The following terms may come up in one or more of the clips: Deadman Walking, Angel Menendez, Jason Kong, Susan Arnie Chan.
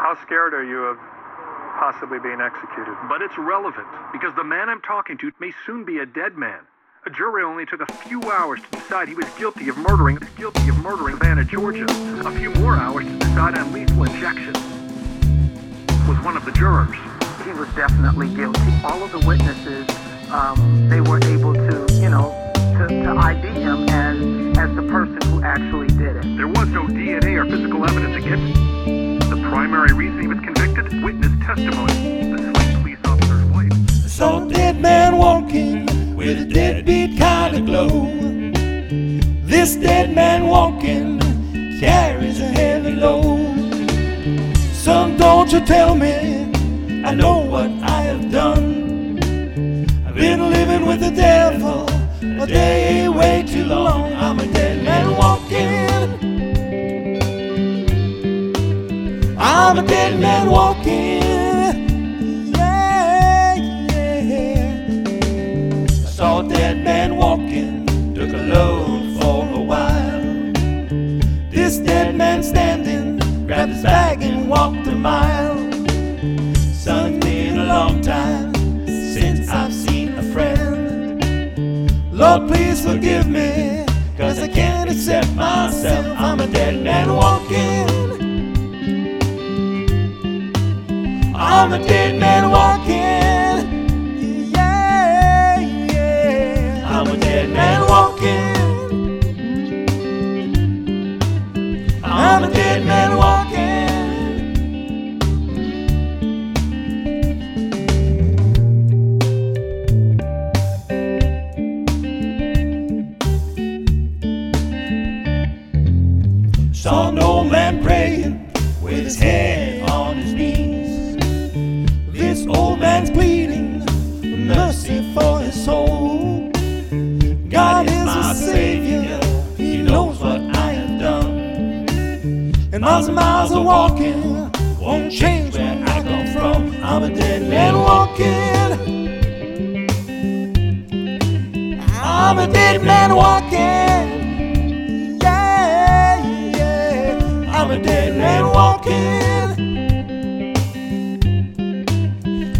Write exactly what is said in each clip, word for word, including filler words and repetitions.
How scared are you of possibly being executed? But it's relevant, because the man I'm talking to may soon be a dead man. A jury only took a few hours to decide he was guilty of murdering, guilty of murdering Savannah, Georgia. A few more hours to decide on lethal injection was one of the jurors. He was definitely guilty. All of the witnesses, um, they were able to, you know, to, to I D him as, as the person who actually did it. There was no D N A or physical evidence against him. The primary reason he was convicted, witness testimony, the slight police officer's wife. I saw a dead man walking with a deadbeat kind of glow. This dead man walking carries a heavy load. Son, don't you tell me I know what I have done. I've been living with the devil a day way too long. I'm a dead man walking. I'm a dead man walking. Yeah, yeah. I saw a dead man walking, took a load for a while. This dead man standing, grabbed his bag and walked a mile. It's been a long time since I've seen a friend. Lord, please forgive me, cause I can't accept myself. I'm a dead man walking. I'm a dead man walking. Yeah, yeah. I'm a dead man walking. I'm a dead man walking. Saw an old man praying with his head on his knees. This old man's pleading mercy for his soul. God is my Savior, He knows what I have done. And miles and miles of walking won't change where I come from. I'm a dead man walking. I'm a dead man walking. I'm a dead man walking.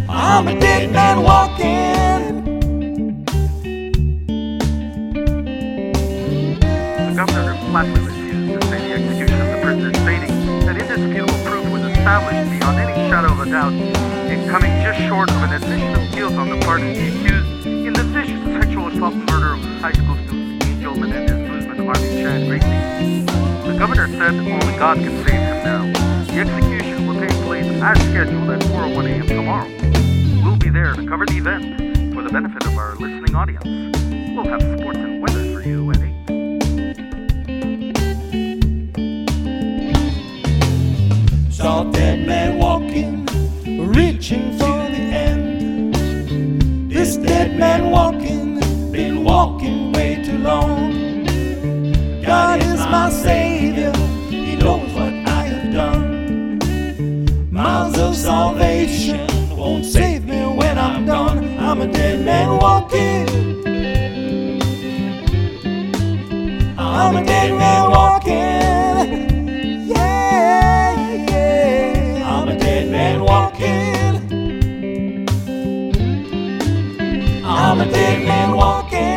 I'm a dead man walking. The governor flatly refused to say the execution of the prisoner, stating that indisputable proof was established beyond any shadow of a doubt in coming just short of an admission of guilt on the part of the accused in the vicious sexual assault and murder of high school student Angel Menendez, Susan Arnie Chan, Great. The governor said only God can save him now. The execution will take place as scheduled at four oh one a.m. tomorrow. We'll be there to cover the event for the benefit of our listening audience. We'll have sports and weather for you at eight. Saw a dead man walking, reaching for the end. This dead man walking, been walking way too long. God is my Savior, He knows what I have done. Miles of salvation won't save me when I'm done. I'm a dead man walking. I'm a dead man walking. Yeah, yeah. I'm a dead man walking. I'm a dead man walking.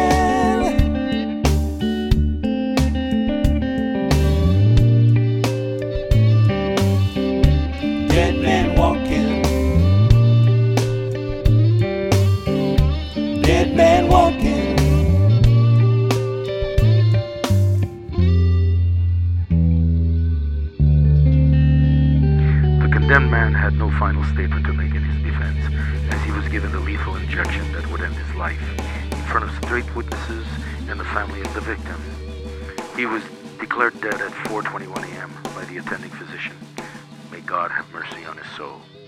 The condemned man had no final statement to make in his defense, as he was given a lethal injection that would end his life, in front of straight witnesses and the family of the victim. He was declared dead at four twenty-one a.m. by the attending physician. May God have mercy on his soul.